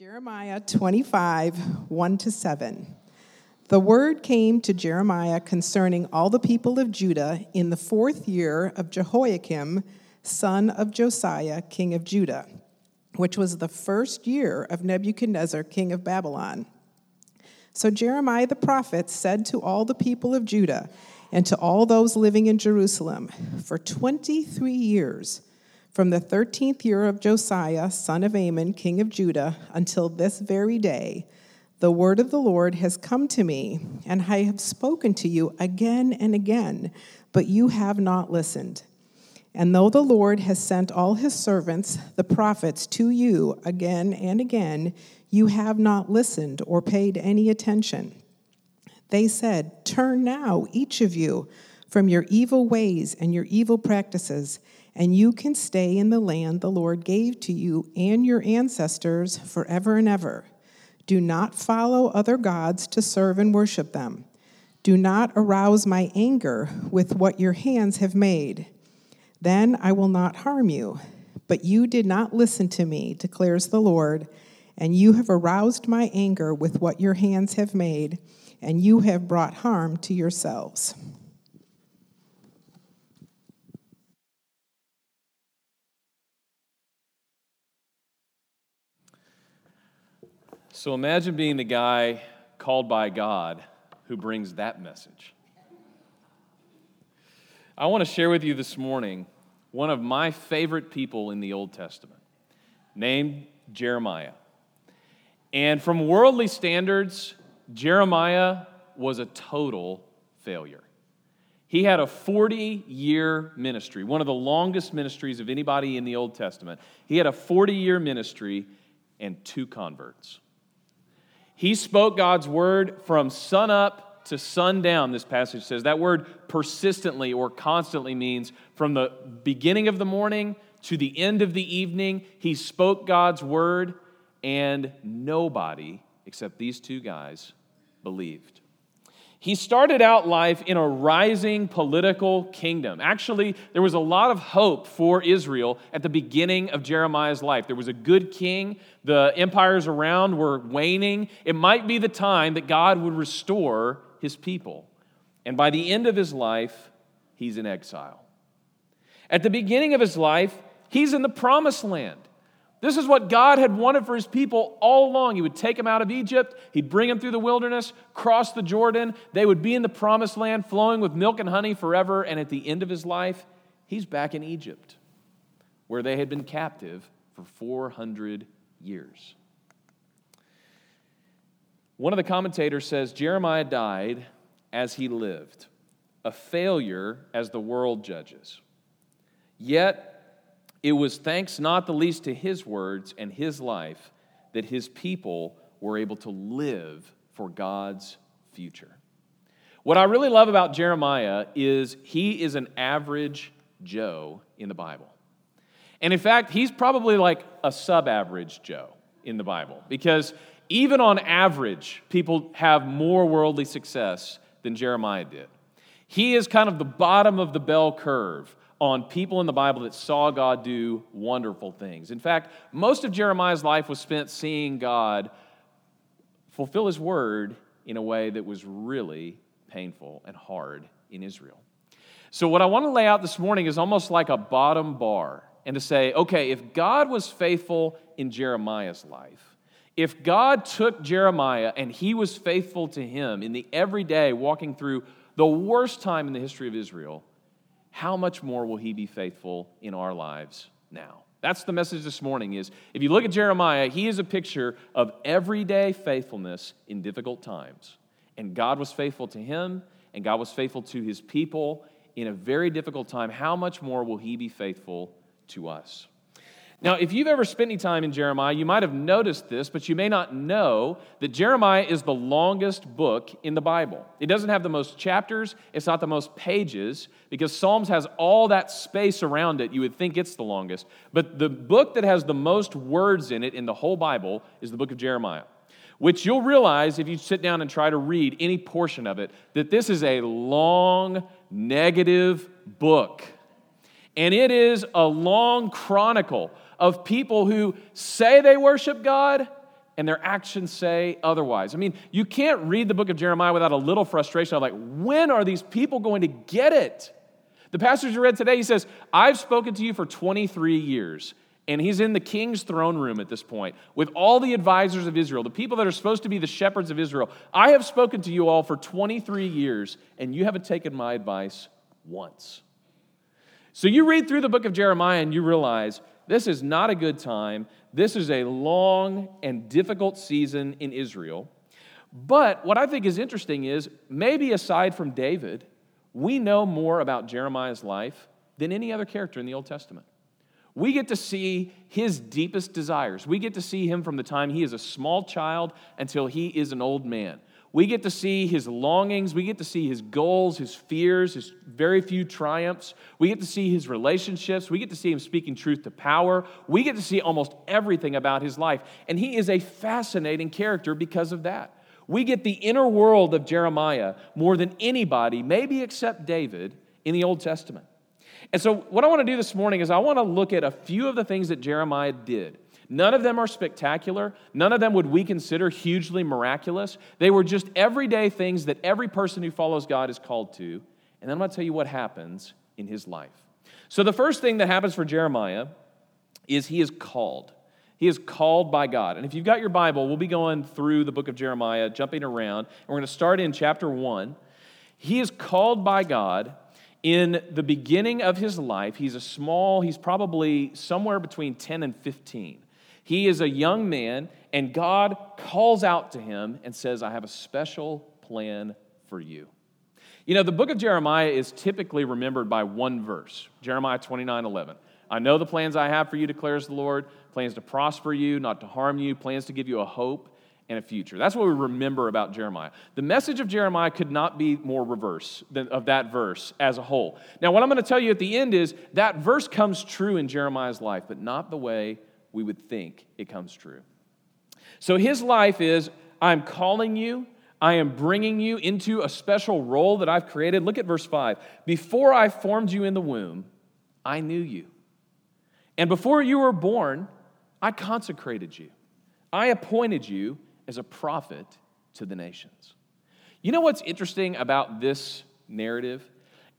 Jeremiah 25, 1-7. The word came to Jeremiah concerning all the people of Judah in the fourth year of Jehoiakim, son of Josiah, king of Judah, which was the first year of Nebuchadnezzar, king of Babylon. So Jeremiah the prophet said to all the people of Judah and to all those living in Jerusalem, for 23 years, from the 13th year of Josiah, son of Amon, king of Judah, until this very day, the word of the Lord has come to me, and I have spoken to you again and again, but you have not listened. And though the Lord has sent all his servants, the prophets, to you again and again, you have not listened or paid any attention. They said, turn now, each of you, from your evil ways and your evil practices, and you can stay in the land the Lord gave to you and your ancestors forever and ever. Do not follow other gods to serve and worship them. Do not arouse my anger with what your hands have made. Then I will not harm you. But you did not listen to me, declares the Lord, and you have aroused my anger with what your hands have made, and you have brought harm to yourselves. So imagine being the guy called by God who brings that message. I want to share with you this morning one of my favorite people in the Old Testament, named Jeremiah. And from worldly standards, Jeremiah was a total failure. He had a 40-year ministry, one of the longest ministries of anybody in the Old Testament. He had a 40-year ministry and 2 converts. He spoke God's word from sunup to sundown, this passage says. That word persistently or constantly means from the beginning of the morning to the end of the evening, he spoke God's word, and nobody except these 2 guys believed. He started out life in a rising political kingdom. Actually, there was a lot of hope for Israel at the beginning of Jeremiah's life. There was a good king. The empires around were waning. It might be the time that God would restore his people. And by the end of his life, he's in exile. At the beginning of his life, he's in the promised land. This is what God had wanted for his people all along. He would take them out of Egypt. He'd bring them through the wilderness, cross the Jordan. They would be in the promised land, flowing with milk and honey forever. And at the end of his life, he's back in Egypt, where they had been captive for 400 years. One of the commentators says, Jeremiah died as he lived, a failure as the world judges. Yet, it was thanks not the least to his words and his life that his people were able to live for God's future. What I really love about Jeremiah is he is an average Joe in the Bible. And in fact, he's probably like a sub-average Joe in the Bible, because even on average, people have more worldly success than Jeremiah did. He is kind of the bottom of the bell curve on people in the Bible that saw God do wonderful things. In fact, most of Jeremiah's life was spent seeing God fulfill his word in a way that was really painful and hard in Israel. So what I want to lay out this morning is almost like a bottom bar, and to say, okay, if God was faithful in Jeremiah's life, if God took Jeremiah and he was faithful to him in the everyday walking through the worst time in the history of Israel, how much more will he be faithful in our lives now? That's the message this morning is, if you look at Jeremiah, he is a picture of everyday faithfulness in difficult times. And God was faithful to him, and God was faithful to his people in a very difficult time. How much more will he be faithful to us? Now, if you've ever spent any time in Jeremiah, you might have noticed this, but you may not know that Jeremiah is the longest book in the Bible. It doesn't have the most chapters. It's not the most pages, because Psalms has all that space around it. You would think it's the longest. But the book that has the most words in it in the whole Bible is the book of Jeremiah, which you'll realize if you sit down and try to read any portion of it, that this is a long, negative book. And it is a long chronicle of people who say they worship God, and their actions say otherwise. I mean, you can't read the book of Jeremiah without a little frustration. I'm like, when are these people going to get it? The passage you read today, he says, I've spoken to you for 23 years. And he's in the king's throne room at this point with all the advisors of Israel, the people that are supposed to be the shepherds of Israel. I have spoken to you all for 23 years, and you haven't taken my advice once. So you read through the book of Jeremiah, and you realize this is not a good time. This is a long and difficult season in Israel. But what I think is interesting is, maybe aside from David, we know more about Jeremiah's life than any other character in the Old Testament. We get to see his deepest desires. We get to see him from the time he is a small child until he is an old man. We get to see his longings. We get to see his goals, his fears, his very few triumphs. We get to see his relationships. We get to see him speaking truth to power. We get to see almost everything about his life. And he is a fascinating character because of that. We get the inner world of Jeremiah more than anybody, maybe except David, in the Old Testament. And so what I want to do this morning is I want to look at a few of the things that Jeremiah did. None of them are spectacular. None of them would we consider hugely miraculous. They were just everyday things that every person who follows God is called to. And then I'm going to tell you what happens in his life. So the first thing that happens for Jeremiah is he is called. He is called by God. And if you've got your Bible, we'll be going through the book of Jeremiah, jumping around. And we're going to start in chapter 1. He is called by God. In the beginning of his life, he's probably somewhere between 10 and 15. He is a young man, and God calls out to him and says, I have a special plan for you. You know, the book of Jeremiah is typically remembered by one verse, Jeremiah 29:11. I know the plans I have for you, declares the Lord, plans to prosper you, not to harm you, plans to give you a hope and a future. That's what we remember about Jeremiah. The message of Jeremiah could not be more reverse than of that verse as a whole. Now, what I'm going to tell you at the end is that verse comes true in Jeremiah's life, but not the way we would think it comes true. So his life is, I'm calling you, I am bringing you into a special role that I've created. Look at verse 5. Before I formed you in the womb, I knew you. And before you were born, I consecrated you. I appointed you as a prophet to the nations. You know what's interesting about this narrative?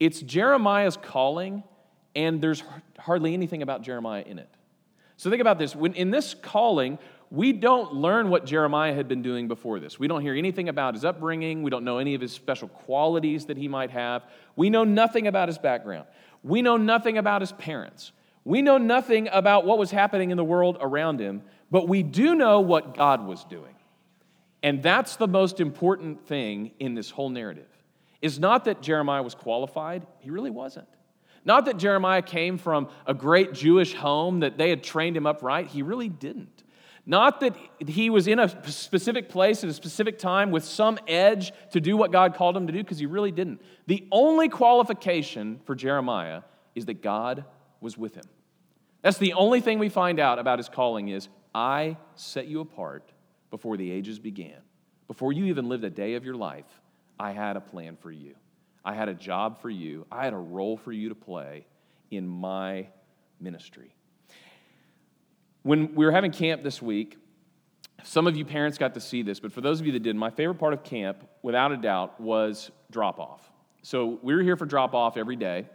It's Jeremiah's calling, and there's hardly anything about Jeremiah in it. So think about this. When in this calling, we don't learn what Jeremiah had been doing before this. We don't hear anything about his upbringing. We don't know any of his special qualities that he might have. We know nothing about his background. We know nothing about his parents. We know nothing about what was happening in the world around him, but we do know what God was doing. And that's the most important thing in this whole narrative. It's not that Jeremiah was qualified. He really wasn't. Not that Jeremiah came from a great Jewish home, that they had trained him up right. He really didn't. Not that he was in a specific place at a specific time with some edge to do what God called him to do, because he really didn't. The only qualification for Jeremiah is that God was with him. That's the only thing we find out about his calling is, I set you apart before the ages began. Before you even lived a day of your life, I had a plan for you. I had a job for you. I had a role for you to play in my ministry. When we were having camp this week, some of you parents got to see this, but for those of you that didn't, my favorite part of camp, without a doubt, was drop-off. So we were here for drop-off every day.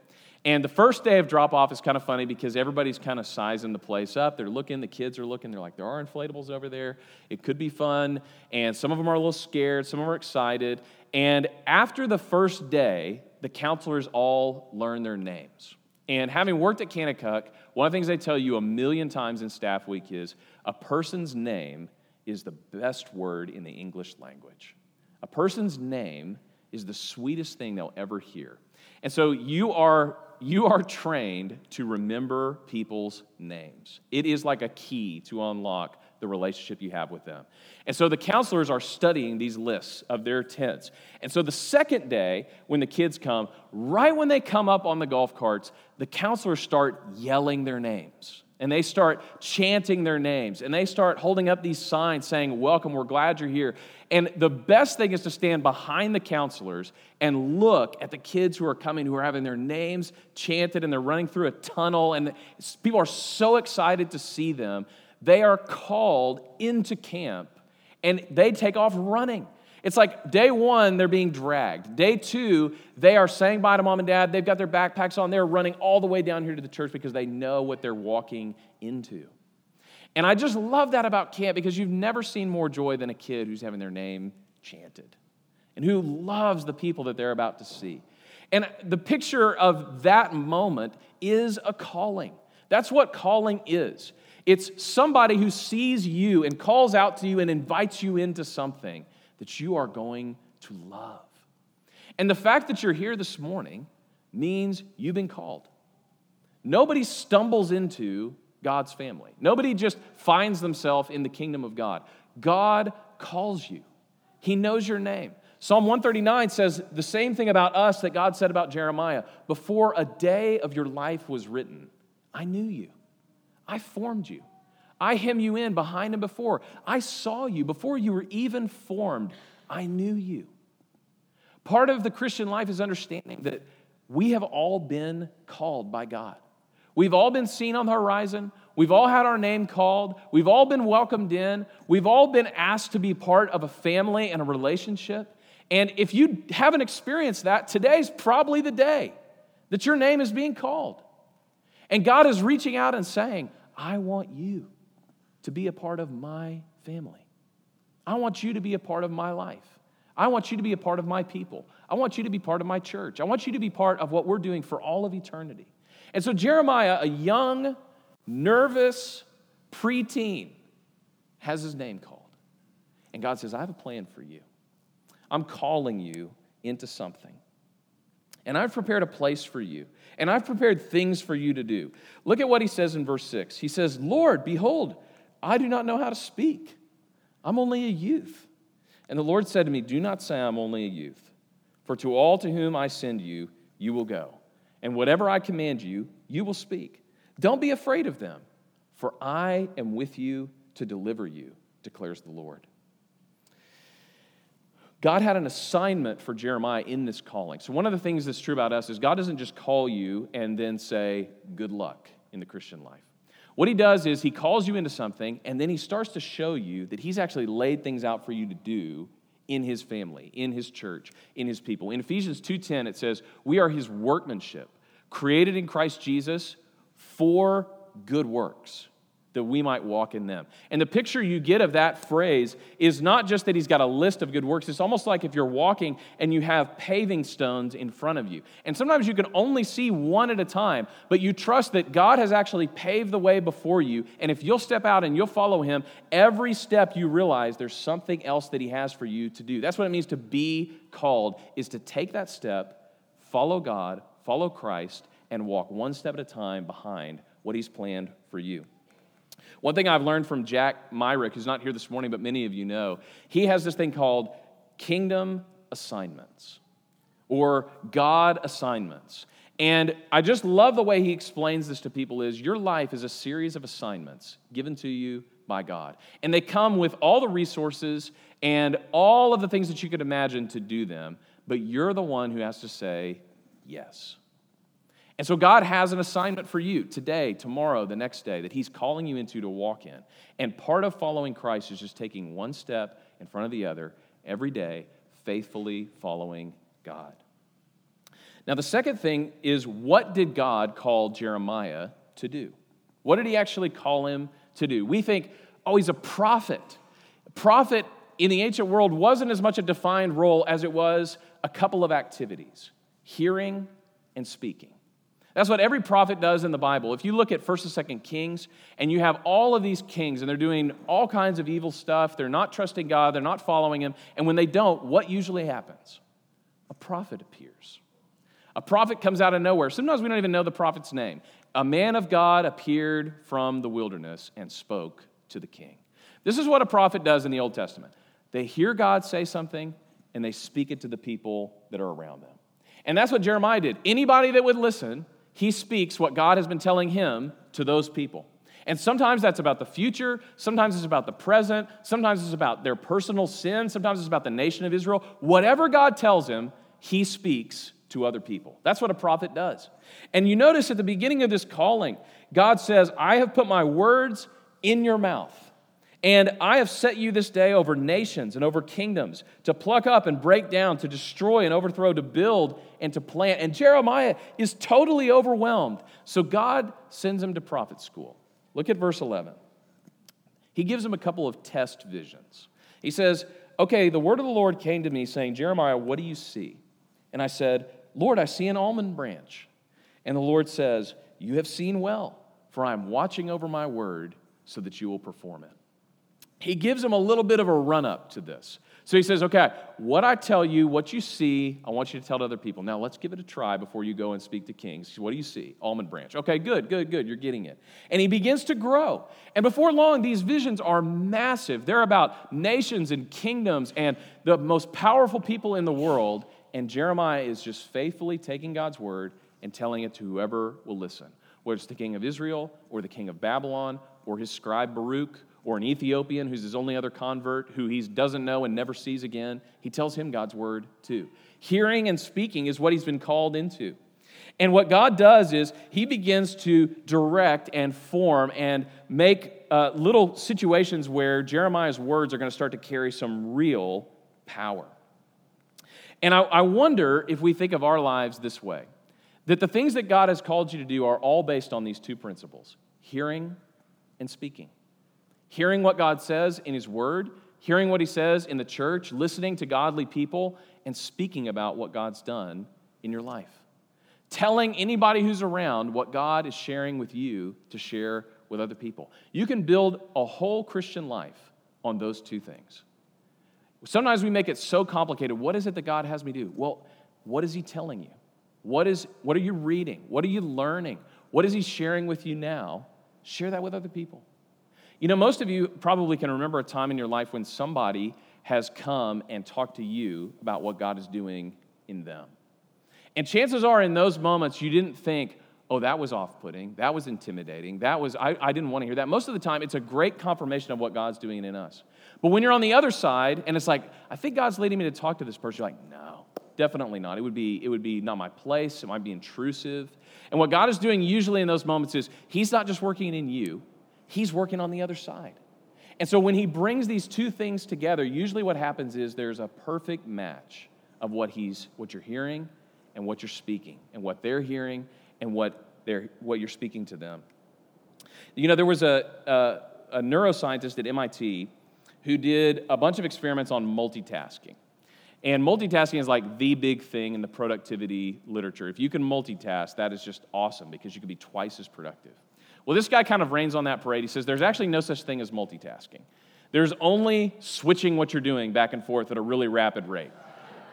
And the first day of drop-off is kind of funny because everybody's kind of sizing the place up. They're looking, the kids are looking, they're like, there are inflatables over there. It could be fun. And some of them are a little scared, some of them are excited. And after the first day, the counselors all learn their names. And having worked at Kanakuk, one of the things they tell you 1,000,000 times in staff week is, a person's name is the best word in the English language. A person's name is the sweetest thing they'll ever hear. And so you are trained to remember people's names. It is like a key to unlock the relationship you have with them. And so the counselors are studying these lists of their tents. And so the second day, when the kids come, right when they come up on the golf carts, the counselors start yelling their names. And they start chanting their names. And they start holding up these signs saying, welcome, we're glad you're here. And the best thing is to stand behind the counselors and look at the kids who are coming, who are having their names chanted, and they're running through a tunnel. And people are so excited to see them they are called into camp, and they take off running. It's like day one, they're being dragged. Day two, they are saying bye to mom and dad. They've got their backpacks on. They're running all the way down here to the church because they know what they're walking into. And I just love that about camp because you've never seen more joy than a kid who's having their name chanted and who loves the people that they're about to see. And the picture of that moment is a calling. That's what calling is. It's somebody who sees you and calls out to you and invites you into something that you are going to love. And the fact that you're here this morning means you've been called. Nobody stumbles into God's family. Nobody just finds themselves in the kingdom of God. God calls you. He knows your name. Psalm 139 says the same thing about us that God said about Jeremiah. Before a day of your life was written, I knew you. I formed you. I hem you in behind and before. I saw you before you were even formed. I knew you. Part of the Christian life is understanding that we have all been called by God. We've all been seen on the horizon. We've all had our name called. We've all been welcomed in. We've all been asked to be part of a family and a relationship. And if you haven't experienced that, today's probably the day that your name is being called. And God is reaching out and saying, I want you to be a part of my family. I want you to be a part of my life. I want you to be a part of my people. I want you to be part of my church. I want you to be part of what we're doing for all of eternity. And so Jeremiah, a young, nervous preteen, has his name called. And God says, I have a plan for you. I'm calling you into something. And I've prepared a place for you. And I've prepared things for you to do. Look at what he says in verse 6. He says, Lord, behold, I do not know how to speak. I'm only a youth. And the Lord said to me, do not say I'm only a youth, for to all to whom I send you, you will go. And whatever I command you, you will speak. Don't be afraid of them, for I am with you to deliver you, declares the Lord. God had an assignment for Jeremiah in this calling. So one of the things that's true about us is God doesn't just call you and then say, good luck in the Christian life. What he does is he calls you into something, and then he starts to show you that he's actually laid things out for you to do in his family, in his church, in his people. In Ephesians 2:10, it says, we are his workmanship, created in Christ Jesus for good works, that we might walk in them. And the picture you get of that phrase is not just that he's got a list of good works. It's almost like if you're walking and you have paving stones in front of you. And sometimes you can only see one at a time, but you trust that God has actually paved the way before you. And if you'll step out and you'll follow him, every step you realize there's something else that he has for you to do. That's what it means to be called, is to take that step, follow God, follow Christ, and walk one step at a time behind what he's planned for you. One thing I've learned from Jack Myrick, who's not here this morning, but many of you know, he has this thing called kingdom assignments or God assignments. And I just love the way he explains this to people is your life is a series of assignments given to you by God. And they come with all the resources and all of the things that you could imagine to do them, but you're the one who has to say yes. And so God has an assignment for you today, tomorrow, the next day that he's calling you into to walk in. And part of following Christ is just taking one step in front of the other every day, faithfully following God. Now, the second thing is, what did God call Jeremiah to do? What did he actually call him to do? We think, oh, he's a prophet. A prophet in the ancient world wasn't as much a defined role as it was a couple of activities, hearing and speaking. That's what every prophet does in the Bible. If you look at 1st and 2nd Kings, and you have all of these kings, and they're doing all kinds of evil stuff, they're not trusting God, they're not following him, and when they don't, what usually happens? A prophet appears. A prophet comes out of nowhere. Sometimes we don't even know the prophet's name. A man of God appeared from the wilderness and spoke to the king. This is what a prophet does in the Old Testament. They hear God say something, and they speak it to the people that are around them. And that's what Jeremiah did. Anybody that would listen, he speaks what God has been telling him to those people. And sometimes that's about the future. Sometimes it's about the present. Sometimes it's about their personal sin. Sometimes it's about the nation of Israel. Whatever God tells him, he speaks to other people. That's what a prophet does. And you notice at the beginning of this calling, God says, I have put my words in your mouth. And I have set you this day over nations and over kingdoms, to pluck up and break down, to destroy and overthrow, to build and to plant. And Jeremiah is totally overwhelmed. So God sends him to prophet school. Look at verse 11. He gives him a couple of test visions. He says, okay, the word of the Lord came to me saying, Jeremiah, what do you see? And I said, Lord, I see an almond branch. And the Lord says, you have seen well, for I am watching over my word so that you will perform it. He gives him a little bit of a run-up to this. So he says, okay, what I tell you, what you see, I want you to tell to other people. Now, let's give it a try before you go and speak to kings. What do you see? Almond branch. Okay, good. You're getting it. And he begins to grow. And before long, these visions are massive. They're about nations and kingdoms and the most powerful people in the world. And Jeremiah is just faithfully taking God's word and telling it to whoever will listen, whether it's the king of Israel or the king of Babylon or his scribe Baruch, or an Ethiopian who's his only other convert, who he doesn't know and never sees again. He tells him God's word too. Hearing and speaking is what he's been called into. And what God does is he begins to direct and form and make little situations where Jeremiah's words are going to start to carry some real power. And I wonder if we think of our lives this way, that the things that God has called you to do are all based on these two principles, hearing and speaking. Hearing what God says in His Word, hearing what He says in the church, listening to godly people, and speaking about what God's done in your life. Telling anybody who's around what God is sharing with you to share with other people. You can build a whole Christian life on those two things. Sometimes we make it so complicated. What is it that God has me do? Well, what is He telling you? What are you reading? What are you learning? What is He sharing with you now? Share that with other people. You know, most of you probably can remember a time in your life when somebody has come and talked to you about what God is doing in them. And chances are in those moments you didn't think, oh, that was off-putting, that was intimidating, that was, I didn't want to hear that. Most of the time it's a great confirmation of what God's doing in us. But when you're on the other side and it's like, I think God's leading me to talk to this person, you're like, no, definitely not. It would be not my place, it might be intrusive. And what God is doing usually in those moments is He's not just working in you, He's working on the other side. And so when He brings these two things together, usually what happens is there's a perfect match of what you're hearing and what you're speaking, and what they're hearing and what you're speaking to them. You know, there was a neuroscientist at MIT who did a bunch of experiments on multitasking. And multitasking is like the big thing in the productivity literature. If you can multitask, that is just awesome because you can be twice as productive. Well, this guy kind of rains on that parade. He says there's actually no such thing as multitasking. There's only switching what you're doing back and forth at a really rapid rate,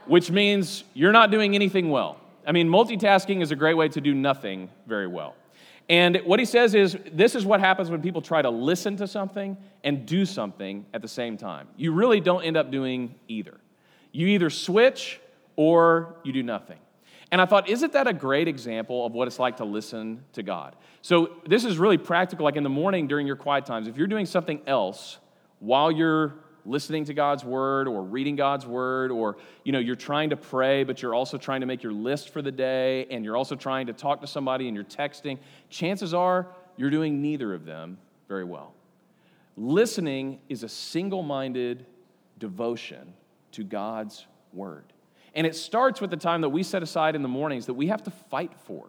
which means you're not doing anything well. I mean, multitasking is a great way to do nothing very well. And what he says is this is what happens when people try to listen to something and do something at the same time. You really don't end up doing either. You either switch or you do nothing. And I thought, isn't that a great example of what it's like to listen to God? So this is really practical, like in the morning during your quiet times. If you're doing something else while you're listening to God's word or reading God's word, or you're trying to pray, but you're also trying to make your list for the day, and you're also trying to talk to somebody and you're texting, chances are you're doing neither of them very well. Listening is a single-minded devotion to God's word. And it starts with the time that we set aside in the mornings that we have to fight for.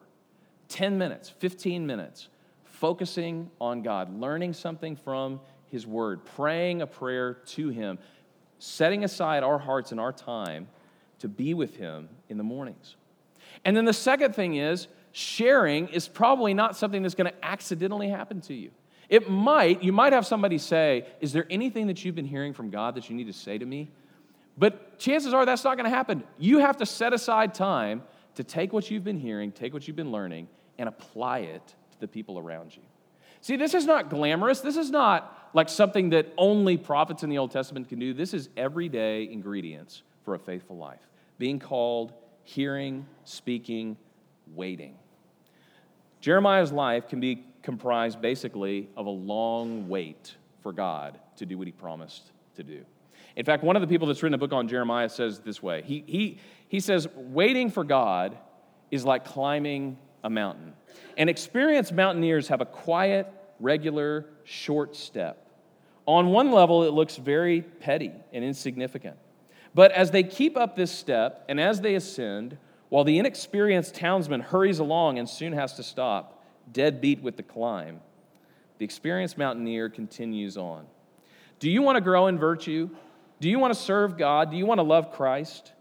10 minutes, 15 minutes, focusing on God, learning something from His Word, praying a prayer to Him, setting aside our hearts and our time to be with Him in the mornings. And then the second thing is, sharing is probably not something that's going to accidentally happen to you. You might have somebody say, is there anything that you've been hearing from God that you need to say to me? But chances are that's not going to happen. You have to set aside time to take what you've been hearing, take what you've been learning, and apply it to the people around you. See, this is not glamorous. This is not like something that only prophets in the Old Testament can do. This is everyday ingredients for a faithful life. Being called, hearing, speaking, waiting. Jeremiah's life can be comprised basically of a long wait for God to do what He promised to do. In fact, one of the people that's written a book on Jeremiah says this way. He says, waiting for God is like climbing a mountain. And experienced mountaineers have a quiet regular, short step. On one level, it looks very petty and insignificant. But as they keep up this step, and as they ascend, while the inexperienced townsman hurries along and soon has to stop, deadbeat with the climb, the experienced mountaineer continues on. Do you want to grow in virtue? Do you want to serve God? Do you want to love Christ?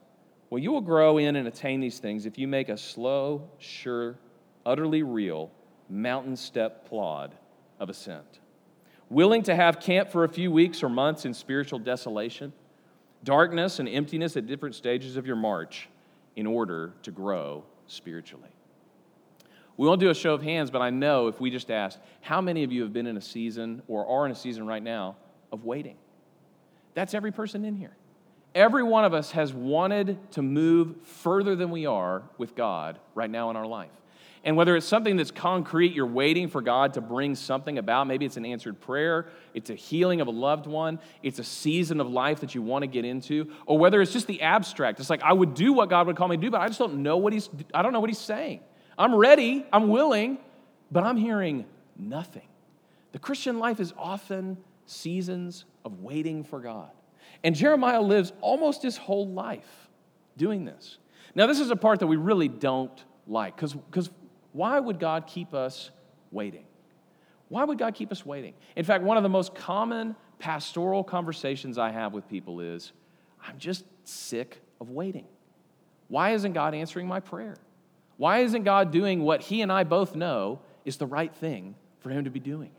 Well, you will grow in and attain these things if you make a slow, sure, utterly real mountain step plod of ascent. Willing to have camp for a few weeks or months in spiritual desolation, darkness and emptiness at different stages of your march in order to grow spiritually. We won't do a show of hands, but I know if we just asked, how many of you have been in a season or are in a season right now of waiting? That's every person in here. Every one of us has wanted to move further than we are with God right now in our life. And whether it's something that's concrete, you're waiting for God to bring something about, maybe it's an answered prayer, it's a healing of a loved one, it's a season of life that you want to get into, or whether it's just the abstract. It's like, I would do what God would call me to do, but I just don't know what he's saying. I'm ready, I'm willing, but I'm hearing nothing. The Christian life is often seasons of waiting for God. And Jeremiah lives almost his whole life doing this. Now, this is a part that we really don't like, because why would God keep us waiting? Why would God keep us waiting? In fact, one of the most common pastoral conversations I have with people is, I'm just sick of waiting. Why isn't God answering my prayer? Why isn't God doing what he and I both know is the right thing for him to be doing?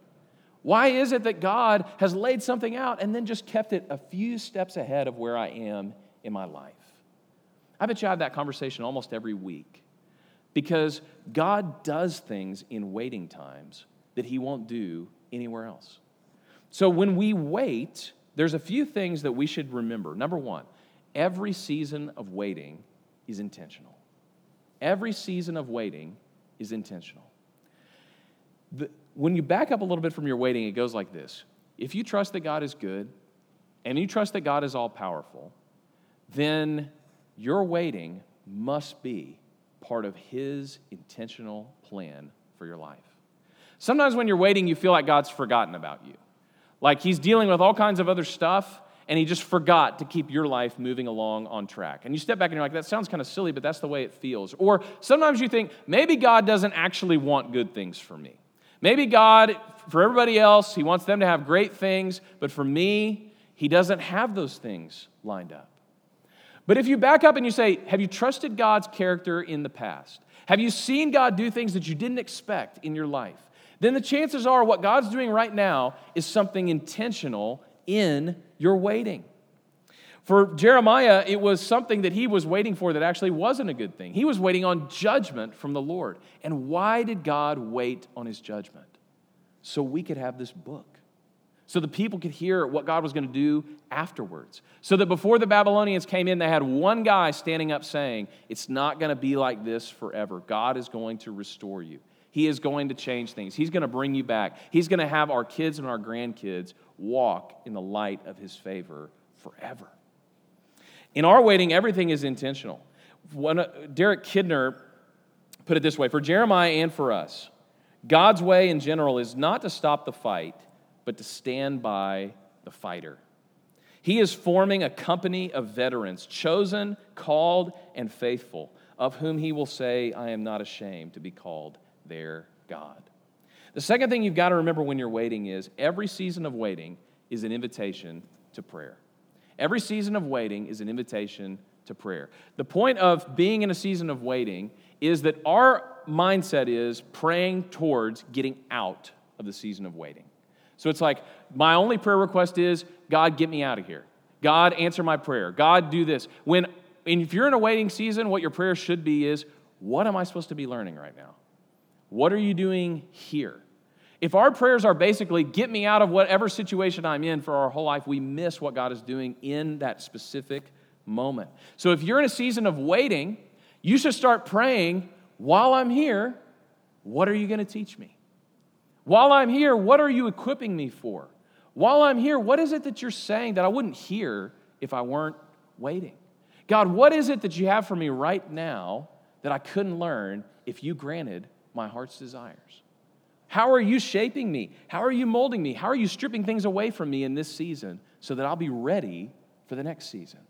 Why is it that God has laid something out and then just kept it a few steps ahead of where I am in my life? I bet you I have that conversation almost every week. Because God does things in waiting times that he won't do anywhere else. So when we wait, there's a few things that we should remember. Number one, every season of waiting is intentional. Every season of waiting is intentional. When you back up a little bit from your waiting, it goes like this. If you trust that God is good and you trust that God is all-powerful, then your waiting must be part of his intentional plan for your life. Sometimes when you're waiting, you feel like God's forgotten about you. Like he's dealing with all kinds of other stuff, and he just forgot to keep your life moving along on track. And you step back and you're like, that sounds kind of silly, but that's the way it feels. Or sometimes you think, maybe God doesn't actually want good things for me. Maybe God, for everybody else, he wants them to have great things, but for me, he doesn't have those things lined up. But if you back up and you say, have you trusted God's character in the past? Have you seen God do things that you didn't expect in your life? Then the chances are what God's doing right now is something intentional in your waiting. For Jeremiah, it was something that he was waiting for that actually wasn't a good thing. He was waiting on judgment from the Lord. And why did God wait on his judgment? So we could have this book. So the people could hear what God was going to do afterwards. So that before the Babylonians came in, they had one guy standing up saying, it's not going to be like this forever. God is going to restore you. He is going to change things. He's going to bring you back. He's going to have our kids and our grandkids walk in the light of his favor forever. In our waiting, everything is intentional. Derek Kidner put it this way, for Jeremiah and for us, God's way in general is not to stop the fight, but to stand by the fighter. He is forming a company of veterans, chosen, called, and faithful, of whom he will say, I am not ashamed to be called their God. The second thing you've got to remember when you're waiting is every season of waiting is an invitation to prayer. Every season of waiting is an invitation to prayer. The point of being in a season of waiting is that our mindset is praying towards getting out of the season of waiting. So it's like, my only prayer request is, God, get me out of here. God, answer my prayer. God, do this. And if you're in a waiting season, what your prayer should be is, what am I supposed to be learning right now? What are you doing here? If our prayers are basically, get me out of whatever situation I'm in for our whole life, we miss what God is doing in that specific moment. So if you're in a season of waiting, you should start praying, while I'm here, what are you going to teach me? While I'm here, what are you equipping me for? While I'm here, what is it that you're saying that I wouldn't hear if I weren't waiting? God, what is it that you have for me right now that I couldn't learn if you granted my heart's desires? How are you shaping me? How are you molding me? How are you stripping things away from me in this season so that I'll be ready for the next season?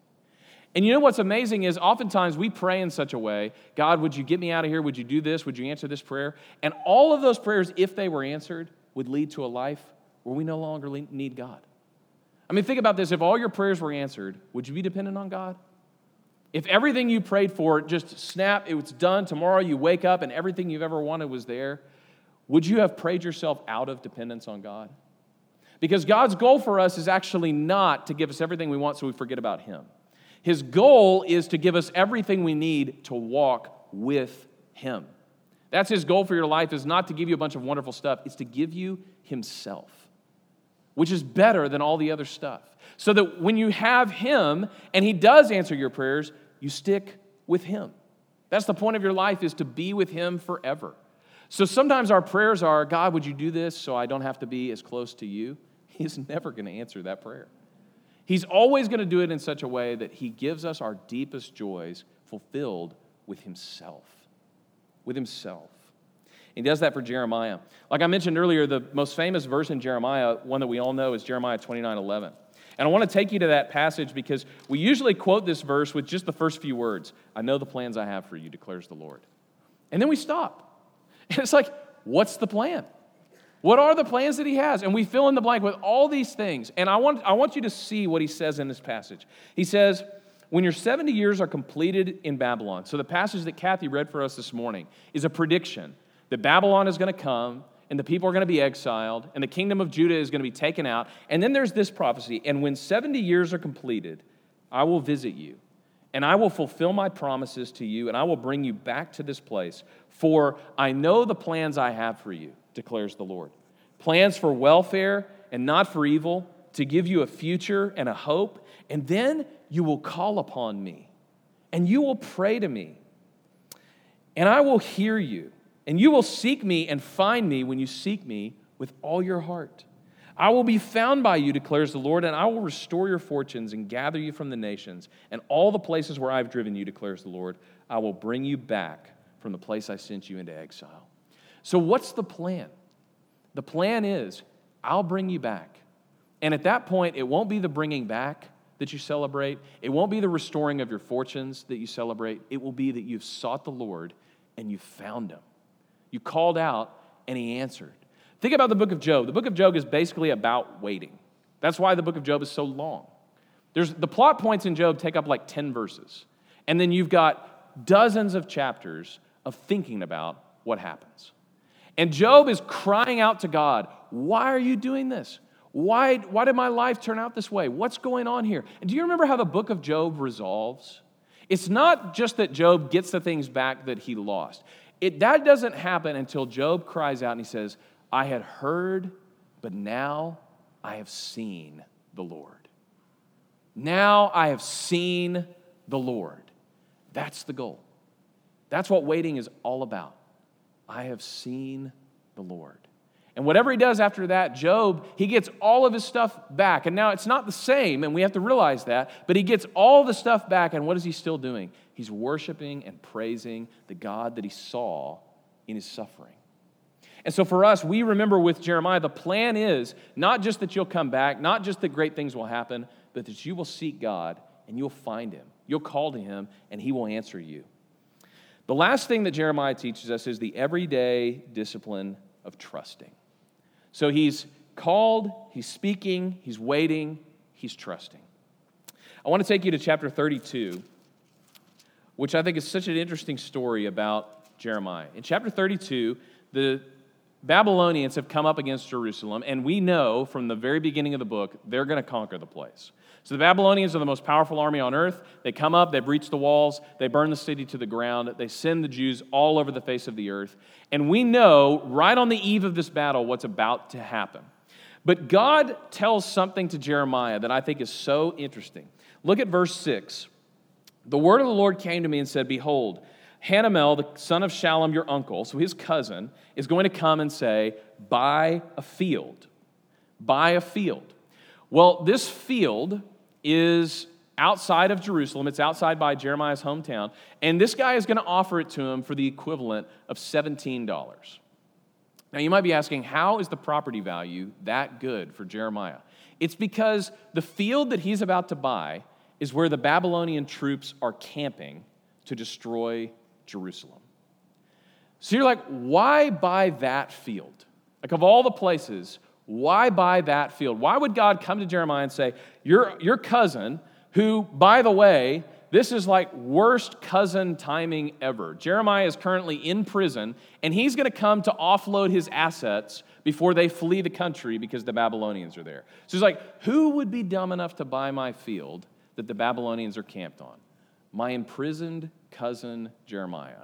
And you know what's amazing is oftentimes we pray in such a way, God, would you get me out of here? Would you do this? Would you answer this prayer? And all of those prayers, if they were answered, would lead to a life where we no longer need God. I mean, think about this. If all your prayers were answered, would you be dependent on God? If everything you prayed for just snap, it was done, tomorrow you wake up and everything you've ever wanted was there, would you have prayed yourself out of dependence on God? Because God's goal for us is actually not to give us everything we want so we forget about Him. His goal is to give us everything we need to walk with Him. That's His goal for your life, is not to give you a bunch of wonderful stuff. It's to give you Himself, which is better than all the other stuff. So that when you have Him and He does answer your prayers, you stick with Him. That's the point of your life, is to be with Him forever. So sometimes our prayers are, God, would you do this so I don't have to be as close to you? He's never going to answer that prayer. He's always going to do it in such a way that He gives us our deepest joys fulfilled with Himself. With Himself. He does that for Jeremiah. Like I mentioned earlier, the most famous verse in Jeremiah, one that we all know, is Jeremiah 29:11. And I want to take you to that passage because we usually quote this verse with just the first few words. I know the plans I have for you, declares the Lord. And then we stop. And it's like, what's the plan? What are the plans that He has? And we fill in the blank with all these things. And I want you to see what He says in this passage. He says, when your 70 years are completed in Babylon. So the passage that Kathy read for us this morning is a prediction that Babylon is going to come, and the people are going to be exiled, and the kingdom of Judah is going to be taken out. And then there's this prophecy, and when 70 years are completed, I will visit you, and I will fulfill my promises to you, and I will bring you back to this place, for I know the plans I have for you, declares the Lord. Plans for welfare and not for evil, to give you a future and a hope, and then you will call upon me, and you will pray to me, and I will hear you. And you will seek me and find me when you seek me with all your heart. I will be found by you, declares the Lord, and I will restore your fortunes and gather you from the nations. And all the places where I've driven you, declares the Lord, I will bring you back from the place I sent you into exile. So what's the plan? The plan is, I'll bring you back. And at that point, it won't be the bringing back that you celebrate. It won't be the restoring of your fortunes that you celebrate. It will be that you've sought the Lord and you've found Him. You called out, and He answered. Think about the book of Job. The book of Job is basically about waiting. That's why the book of Job is so long. The plot points in Job take up like 10 verses. And then you've got dozens of chapters of thinking about what happens. And Job is crying out to God, why are you doing this? Why did my life turn out this way? What's going on here? And do you remember how the book of Job resolves? It's not just that Job gets the things back that he lost. That doesn't happen until Job cries out and he says, I had heard, but now I have seen the Lord. Now I have seen the Lord. That's the goal. That's what waiting is all about. I have seen the Lord. And whatever he does after that, Job, he gets all of his stuff back. And now it's not the same, and we have to realize that, but he gets all the stuff back, and what is he still doing? He's worshiping and praising the God that he saw in his suffering. And so for us, we remember with Jeremiah, the plan is not just that you'll come back, not just that great things will happen, but that you will seek God and you'll find Him. You'll call to Him and He will answer you. The last thing that Jeremiah teaches us is the everyday discipline of trusting. So he's called, he's speaking, he's waiting, he's trusting. I want to take you to chapter 32, which I think is such an interesting story about Jeremiah. In chapter 32, the Babylonians have come up against Jerusalem, and we know from the very beginning of the book, they're going to conquer the place. So the Babylonians are the most powerful army on earth. They come up, they breach the walls, they burn the city to the ground, they send the Jews all over the face of the earth. And we know right on the eve of this battle what's about to happen. But God tells something to Jeremiah that I think is so interesting. Look at verse 6. The word of the Lord came to me and said, behold, Hanamel, the son of Shallum, your uncle, so his cousin, is going to come and say, buy a field. Buy a field. Well, this field is outside of Jerusalem. It's outside by Jeremiah's hometown. And this guy is going to offer it to him for the equivalent of $17. Now, you might be asking, how is the property value that good for Jeremiah? It's because the field that he's about to buy is where the Babylonian troops are camping to destroy Jerusalem. So you're like, why buy that field? Like, of all the places, why buy that field? Why would God come to Jeremiah and say, your cousin, who, by the way, this is like worst cousin timing ever. Jeremiah is currently in prison, and he's going to come to offload his assets before they flee the country because the Babylonians are there. So he's like, who would be dumb enough to buy my field that the Babylonians are camped on? My imprisoned cousin Jeremiah.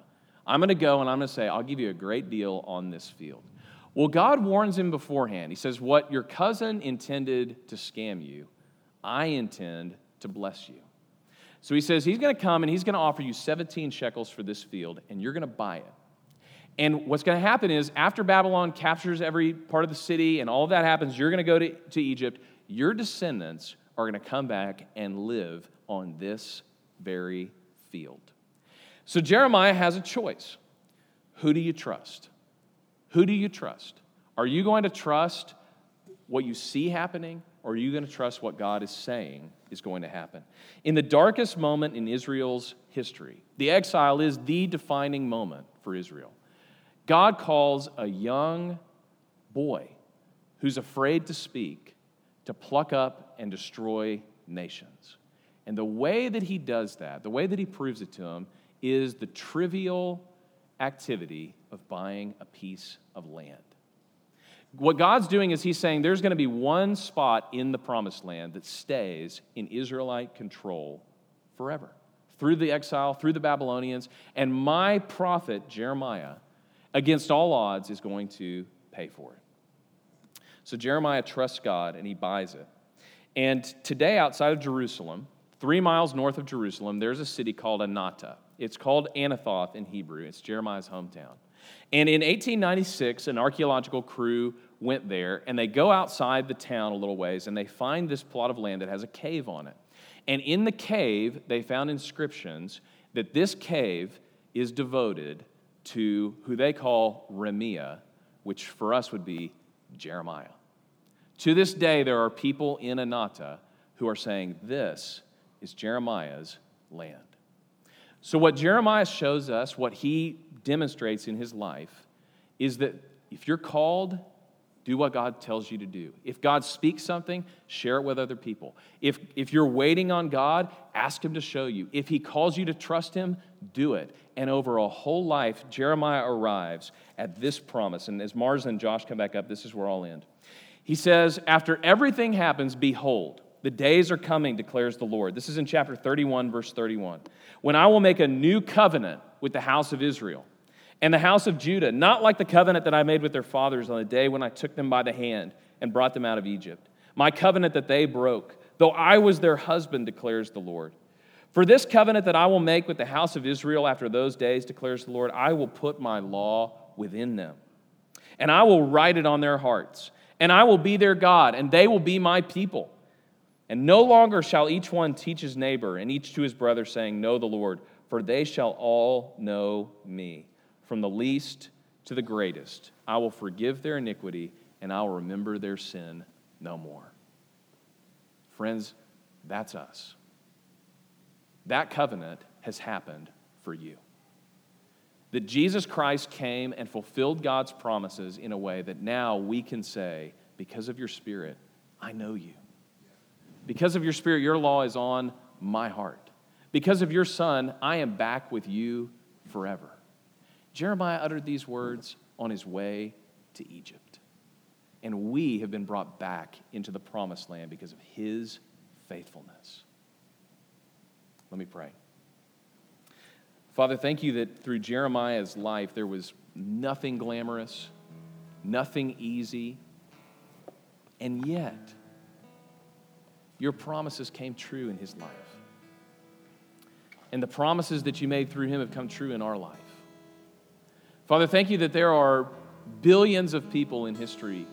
I'm going to go and I'm going to say, I'll give you a great deal on this field. Well, God warns him beforehand. He says, what your cousin intended to scam you, I intend to bless you. So he says he's going to come and he's going to offer you 17 shekels for this field, and you're going to buy it. And what's going to happen is, after Babylon captures every part of the city and all of that happens, you're going to go to Egypt. Your descendants are going to come back and live on this very field. So Jeremiah has a choice. Who do you trust? Who do you trust? Are you going to trust what you see happening, or are you going to trust what God is saying is going to happen? In the darkest moment in Israel's history, the exile is the defining moment for Israel. God calls a young boy who's afraid to speak to pluck up and destroy nations. And the way that he does that, the way that he proves it to him, is the trivial activity of buying a piece of land. What God's doing is he's saying there's going to be one spot in the promised land that stays in Israelite control forever, through the exile, through the Babylonians, and my prophet Jeremiah, against all odds, is going to pay for it. So Jeremiah trusts God, and he buys it. And today, outside of Jerusalem, 3 miles north of Jerusalem, there's a city called Anata. It's called Anathoth in Hebrew. It's Jeremiah's hometown. And in 1896, an archaeological crew went there, and they go outside the town a little ways, and they find this plot of land that has a cave on it. And in the cave, they found inscriptions that this cave is devoted to who they call Remiah, which for us would be Jeremiah. To this day, there are people in Anata who are saying, this is Jeremiah's land. So what Jeremiah shows us, what he demonstrates in his life, is that if you're called, do what God tells you to do. If God speaks something, share it with other people. If you're waiting on God, ask him to show you. If he calls you to trust him, do it. And over a whole life, Jeremiah arrives at this promise. And as Mars and Josh come back up, this is where I'll end. He says, after everything happens, behold, the days are coming, declares the Lord. This is in chapter 31, verse 31. When I will make a new covenant with the house of Israel and the house of Judah, not like the covenant that I made with their fathers on the day when I took them by the hand and brought them out of Egypt, my covenant that they broke, though I was their husband, declares the Lord. For this covenant that I will make with the house of Israel after those days, declares the Lord, I will put my law within them, and I will write it on their hearts, and I will be their God, and they will be my people. And no longer shall each one teach his neighbor and each to his brother, saying, know the Lord, for they shall all know me. From the least to the greatest, I will forgive their iniquity, and I will remember their sin no more. Friends, that's us. That covenant has happened for you. That Jesus Christ came and fulfilled God's promises in a way that now we can say, because of your Spirit, I know you. Because of your Spirit, your law is on my heart. Because of your Son, I am back with you forever. Jeremiah uttered these words on his way to Egypt. And we have been brought back into the promised land because of his faithfulness. Let me pray. Father, thank you that through Jeremiah's life, there was nothing glamorous, nothing easy, and yet your promises came true in his life. And the promises that you made through him have come true in our life. Father, thank you that there are billions of people in history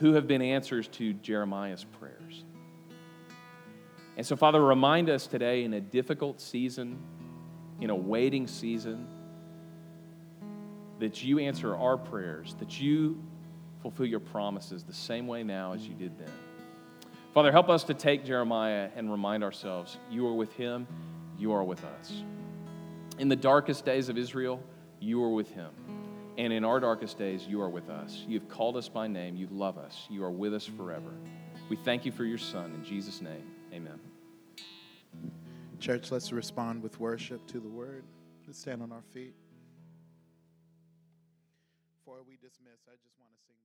who have been answers to Jeremiah's prayers. And so, Father, remind us today in a difficult season, in a waiting season, that you answer our prayers, that you fulfill your promises the same way now as you did then. Father, help us to take Jeremiah and remind ourselves, you are with him, you are with us. In the darkest days of Israel, you were with him. And in our darkest days, you are with us. You have called us by name. You love us. You are with us forever. We thank you for your Son. In Jesus' name, amen. Church, let's respond with worship to the word. Let's stand on our feet. Before we dismiss, I just want to sing.